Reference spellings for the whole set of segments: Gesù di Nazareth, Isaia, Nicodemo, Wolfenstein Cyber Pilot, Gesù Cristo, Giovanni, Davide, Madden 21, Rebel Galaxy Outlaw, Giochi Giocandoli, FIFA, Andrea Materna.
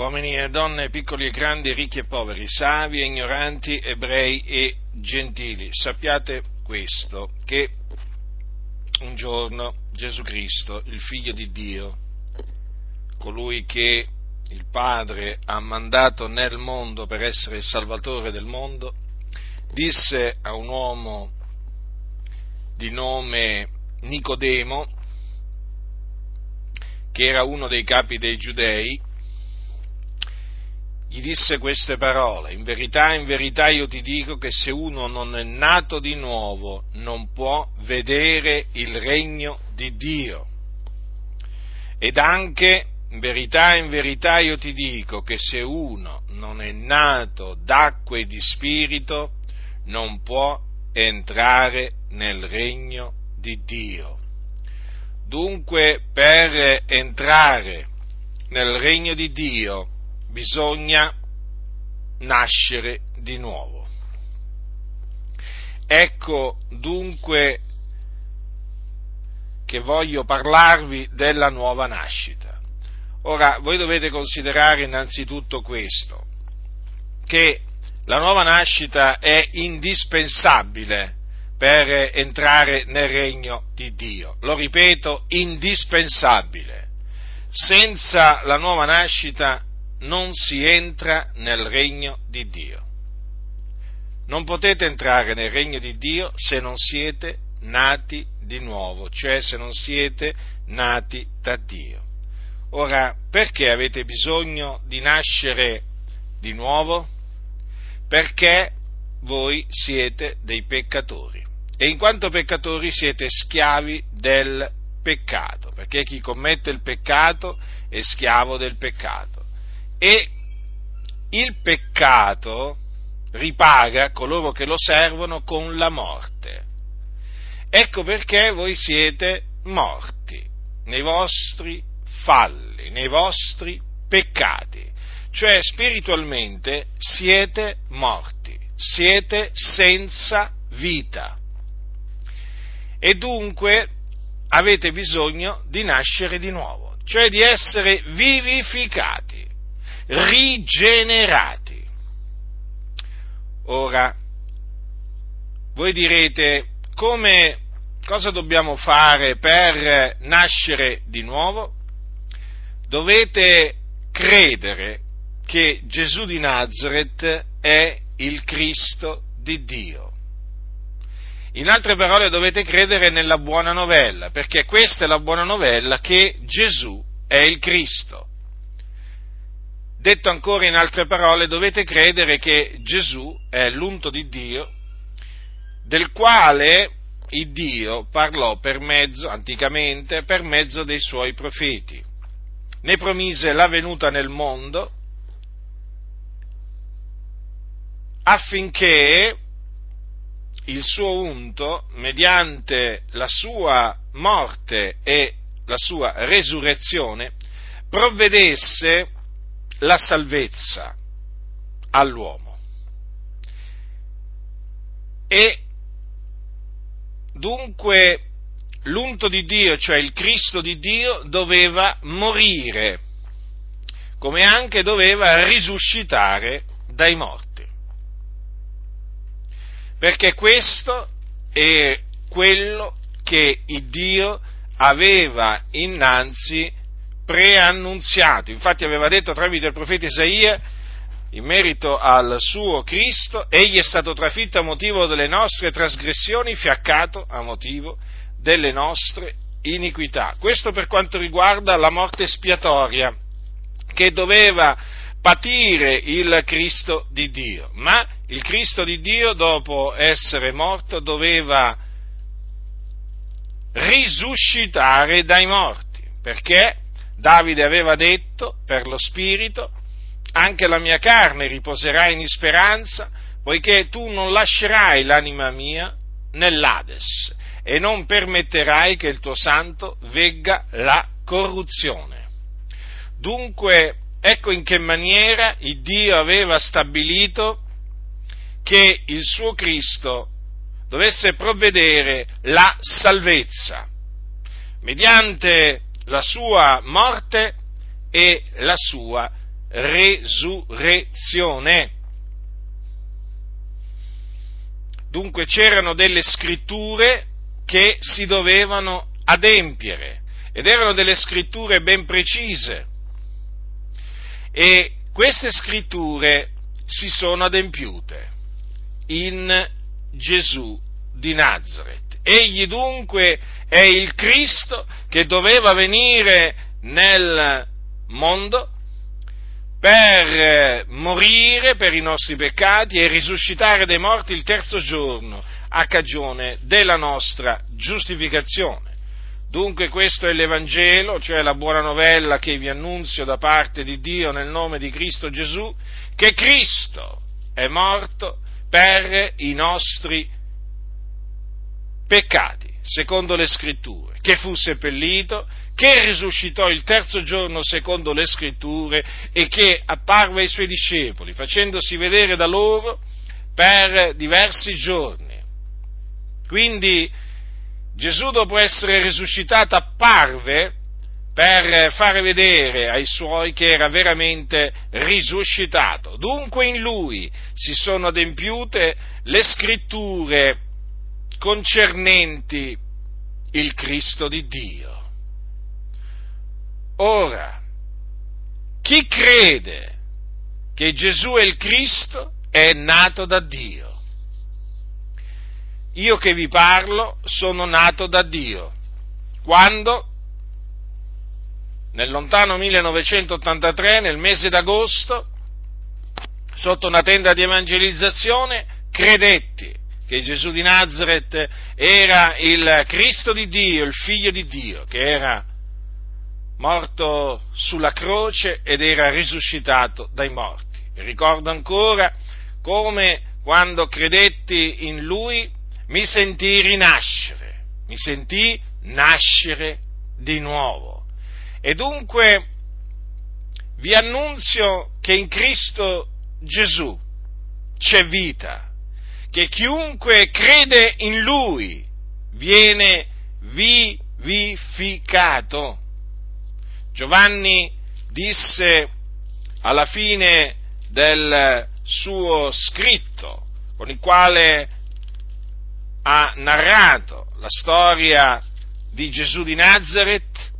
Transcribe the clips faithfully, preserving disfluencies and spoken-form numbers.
uomini e donne, piccoli e grandi, ricchi e poveri, savi e ignoranti, ebrei e gentili. Sappiate questo, che un giorno Gesù Cristo, il Figlio di Dio, colui che il Padre ha mandato nel mondo per essere il Salvatore del mondo, disse a un uomo di nome Nicodemo, che era uno dei capi dei Giudei, gli disse queste parole: in verità, in verità io ti dico che se uno non è nato di nuovo non può vedere il regno di Dio. Ed anche, in verità, in verità io ti dico che se uno non è nato d'acqua e di spirito non può entrare nel regno di Dio. Dunque, per entrare nel regno di Dio bisogna nascere di nuovo. Ecco dunque che voglio parlarvi della nuova nascita. Ora, voi dovete considerare innanzitutto questo, che la nuova nascita è indispensabile per entrare nel regno di Dio. Lo ripeto, indispensabile. Senza la nuova nascita non si entra nel regno di Dio. Non potete entrare nel regno di Dio se non siete nati di nuovo, cioè se non siete nati da Dio. Ora, perché avete bisogno di nascere di nuovo? Perché voi siete dei peccatori e in quanto peccatori siete schiavi del peccato, perché chi commette il peccato è schiavo del peccato. E il peccato ripaga coloro che lo servono con la morte. Ecco perché voi siete morti nei vostri falli, nei vostri peccati. Cioè, spiritualmente siete morti, siete senza vita. E dunque avete bisogno di nascere di nuovo, cioè di essere vivificati, rigenerati. Ora, voi direte, come, cosa dobbiamo fare per nascere di nuovo? Dovete credere che Gesù di Nazareth è il Cristo di Dio. In altre parole, dovete credere nella buona novella, perché questa è la buona novella, che Gesù è il Cristo. Detto ancora in altre parole, dovete credere che Gesù è l'unto di Dio, del quale il Dio parlò per mezzo, anticamente, per mezzo dei suoi profeti. Ne promise la venuta nel mondo affinché il suo unto, mediante la sua morte e la sua resurrezione, provvedesse la salvezza all'uomo. E dunque l'unto di Dio, cioè il Cristo di Dio, doveva morire, come anche doveva risuscitare dai morti, perché questo è quello che il Dio aveva innanzi preannunziato. Infatti aveva detto tramite il profeta Isaia, in merito al suo Cristo: egli è stato trafitto a motivo delle nostre trasgressioni, fiaccato a motivo delle nostre iniquità. Questo per quanto riguarda la morte espiatoria che doveva patire il Cristo di Dio. Ma il Cristo di Dio, dopo essere morto, doveva risuscitare dai morti, perché Davide aveva detto per lo Spirito: anche la mia carne riposerà in speranza, poiché tu non lascerai l'anima mia nell'Ades e non permetterai che il tuo santo vegga la corruzione. Dunque, ecco in che maniera il Dio aveva stabilito che il suo Cristo dovesse provvedere la salvezza mediante la sua morte e la sua resurrezione. Dunque c'erano delle scritture che si dovevano adempiere, ed erano delle scritture ben precise, e queste scritture si sono adempiute in Gesù di Nazareth. Egli dunque è il Cristo che doveva venire nel mondo per morire per i nostri peccati e risuscitare dai morti il terzo giorno a cagione della nostra giustificazione. Dunque questo è l'Evangelo, cioè la buona novella che vi annunzio da parte di Dio nel nome di Cristo Gesù, che Cristo è morto per i nostri peccati, secondo le Scritture, che fu seppellito, che risuscitò il terzo giorno secondo le Scritture e che apparve ai Suoi discepoli, facendosi vedere da loro per diversi giorni. Quindi Gesù, dopo essere risuscitato, apparve per fare vedere ai suoi che era veramente risuscitato. Dunque in lui si sono adempiute le scritture concernenti il Cristo di Dio. Ora, chi crede che Gesù è il Cristo è nato da Dio. Io che vi parlo sono nato da Dio, quando nel lontano millenovecentottantatré, nel mese d'agosto, sotto una tenda di evangelizzazione, credetti che Gesù di Nazareth era il Cristo di Dio, il Figlio di Dio, che era morto sulla croce ed era risuscitato dai morti. Ricordo ancora come quando credetti in Lui mi sentii rinascere, mi sentii nascere di nuovo. E dunque vi annunzio che in Cristo Gesù c'è vita, che chiunque crede in Lui viene vivificato. Giovanni disse alla fine del suo scritto, con il quale ha narrato la storia di Gesù di Nazareth,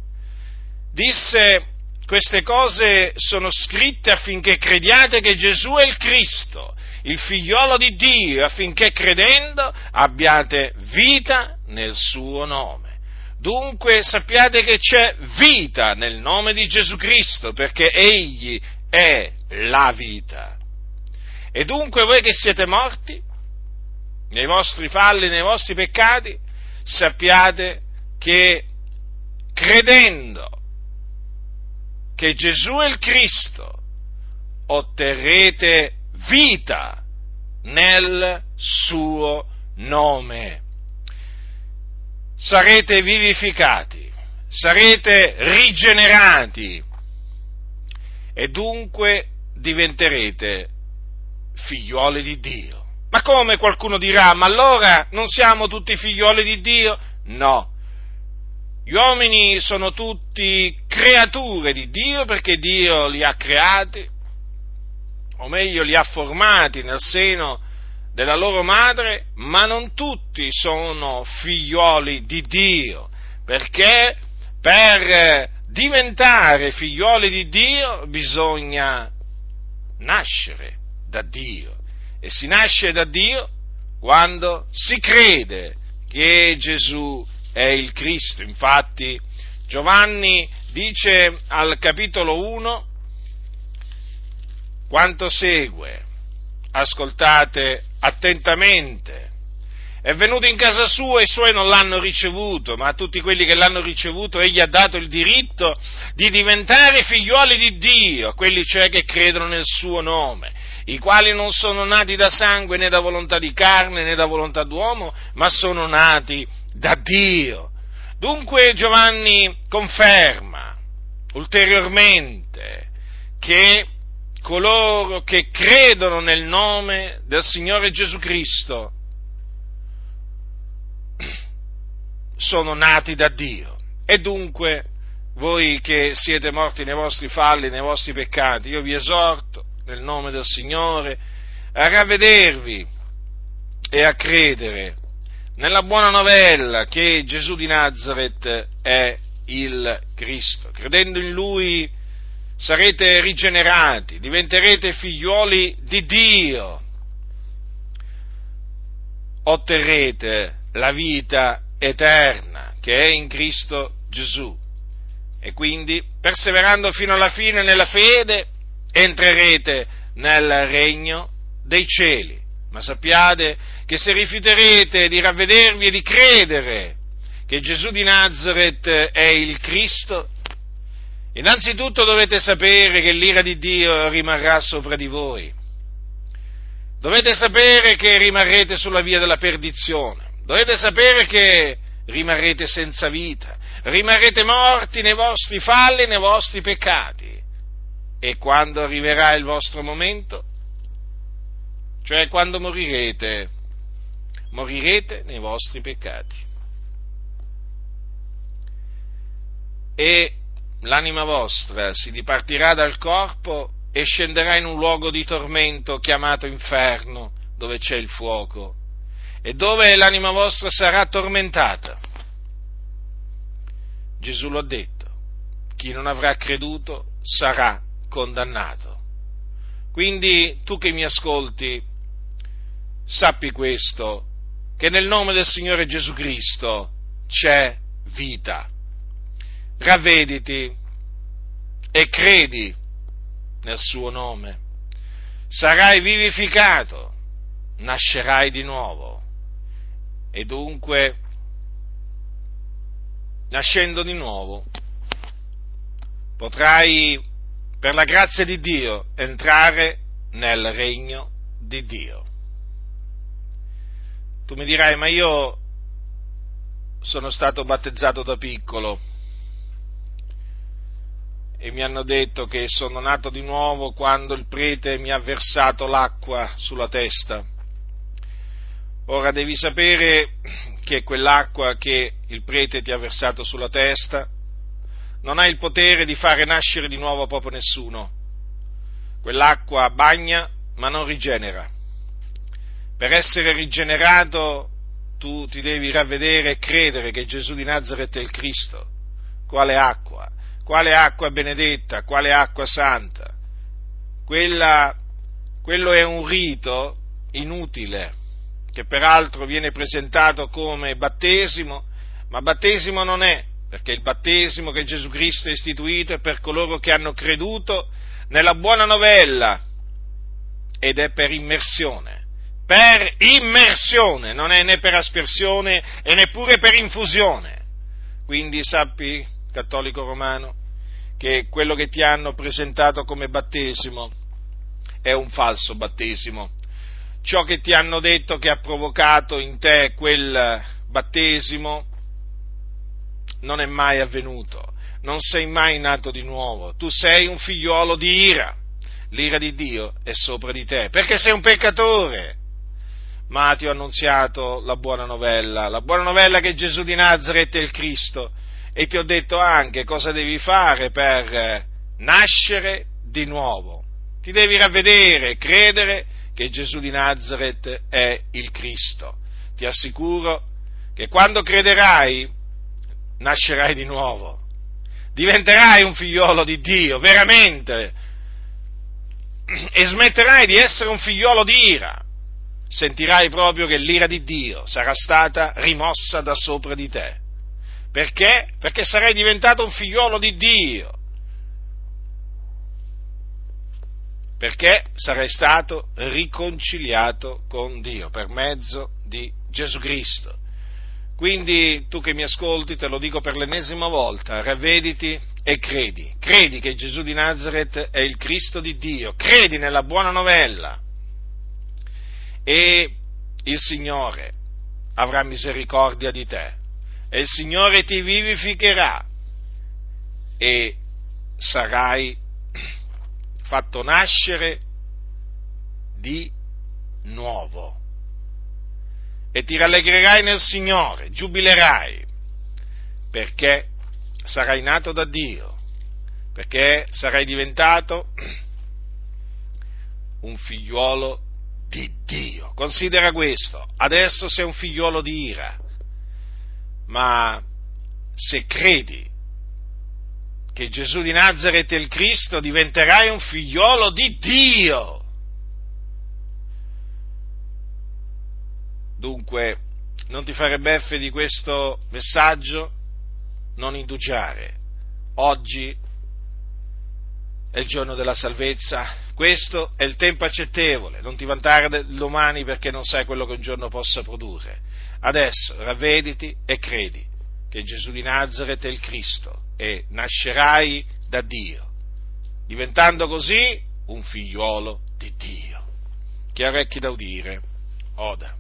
disse: queste cose sono scritte affinché crediate che Gesù è il Cristo, il figliolo di Dio, affinché credendo abbiate vita nel suo nome. Dunque sappiate che c'è vita nel nome di Gesù Cristo, perché Egli è la vita. E dunque voi che siete morti nei vostri falli, nei vostri peccati, sappiate che credendo che Gesù è il Cristo otterrete vita nel suo nome. Sarete vivificati, sarete rigenerati e dunque diventerete figlioli di Dio. Ma come, qualcuno dirà, ma allora non siamo tutti figlioli di Dio? No, gli uomini sono tutti creature di Dio perché Dio li ha creati, o meglio li ha formati nel seno della loro madre, ma non tutti sono figlioli di Dio, perché per diventare figlioli di Dio bisogna nascere da Dio. E si nasce da Dio quando si crede che Gesù è il Cristo. Infatti Giovanni dice al capitolo uno quanto segue, ascoltate attentamente. È venuto in casa sua e i suoi non l'hanno ricevuto, ma a tutti quelli che l'hanno ricevuto egli ha dato il diritto di diventare figlioli di Dio, a quelli cioè che credono nel suo nome, i quali non sono nati da sangue né da volontà di carne né da volontà d'uomo, ma sono nati da Dio. Dunque Giovanni conferma ulteriormente che coloro che credono nel nome del Signore Gesù Cristo sono nati da Dio e dunque voi che siete morti nei vostri falli, nei vostri peccati, io vi esorto nel nome del Signore a ravvedervi e a credere nella buona novella che Gesù di Nazareth è il Cristo. Credendo in Lui sarete rigenerati, diventerete figliuoli di Dio, otterrete la vita eterna che è in Cristo Gesù, e quindi, perseverando fino alla fine nella fede, entrerete nel regno dei cieli. Ma sappiate che se rifiuterete di ravvedervi e di credere che Gesù di Nazareth è il Cristo, innanzitutto dovete sapere che l'ira di Dio rimarrà sopra di voi. Dovete sapere che rimarrete sulla via della perdizione. Dovete sapere che rimarrete senza vita, rimarrete morti nei vostri falli, nei vostri peccati. E quando arriverà il vostro momento, cioè quando morirete, morirete nei vostri peccati. E l'anima vostra si dipartirà dal corpo e scenderà in un luogo di tormento chiamato inferno, dove c'è il fuoco, e dove l'anima vostra sarà tormentata. Gesù lo ha detto: chi non avrà creduto sarà condannato. Quindi tu che mi ascolti, sappi questo, che nel nome del Signore Gesù Cristo c'è vita. Ravvediti e credi nel suo nome, sarai vivificato, nascerai di nuovo, e dunque, nascendo di nuovo, potrai, per la grazia di Dio, entrare nel regno di Dio. Tu mi dirai: ma io sono stato battezzato da piccolo e mi hanno detto che sono nato di nuovo quando il prete mi ha versato l'acqua sulla testa. Ora devi sapere che quell'acqua che il prete ti ha versato sulla testa non ha il potere di fare nascere di nuovo proprio nessuno. Quell'acqua bagna ma non rigenera. Per essere rigenerato tu ti devi ravvedere e credere che Gesù di Nazareth è il Cristo. Quale acqua? Quale acqua benedetta, quale acqua santa? Quella, quello è un rito inutile, che peraltro viene presentato come battesimo, ma battesimo non è, perché il battesimo che Gesù Cristo ha istituito è per coloro che hanno creduto nella buona novella, ed è per immersione. Per immersione, non è né per aspersione e neppure per infusione. Quindi sappi, cattolico romano, che quello che ti hanno presentato come battesimo è un falso battesimo. Ciò che ti hanno detto che ha provocato in te quel battesimo non è mai avvenuto, non sei mai nato di nuovo, tu sei un figliuolo di ira, l'ira di Dio è sopra di te, perché sei un peccatore. Ma ti ho annunziato la buona novella, la buona novella che Gesù di Nazareth è il Cristo, e ti ho detto anche cosa devi fare per nascere di nuovo. Ti devi ravvedere, credere che Gesù di Nazareth è il Cristo. Ti assicuro che quando crederai, nascerai di nuovo. Diventerai un figliolo di Dio, veramente, e smetterai di essere un figliolo di ira. Sentirai proprio che l'ira di Dio sarà stata rimossa da sopra di te. Perché? Perché sarei diventato un figliolo di Dio, perché sarei stato riconciliato con Dio per mezzo di Gesù Cristo. Quindi tu che mi ascolti, te lo dico per l'ennesima volta: ravvediti e credi, credi che Gesù di Nazareth è il Cristo di Dio, credi nella buona novella, e il Signore avrà misericordia di te. E il Signore ti vivificherà e sarai fatto nascere di nuovo. E ti rallegrerai nel Signore, giubilerai, perché sarai nato da Dio, perché sarai diventato un figliuolo di Dio. Considera questo, adesso sei un figliuolo di ira, ma se credi che Gesù di Nazareth è il Cristo, diventerai un figliuolo di Dio. Dunque, non ti fare beffe di questo messaggio, non indugiare. Oggi è il giorno della salvezza, questo è il tempo accettevole, non ti vantare domani perché non sai quello che un giorno possa produrre. Adesso ravvediti e credi che Gesù di Nazareth è il Cristo e nascerai da Dio, diventando così un figliuolo di Dio. Chi ha orecchi da udire, oda.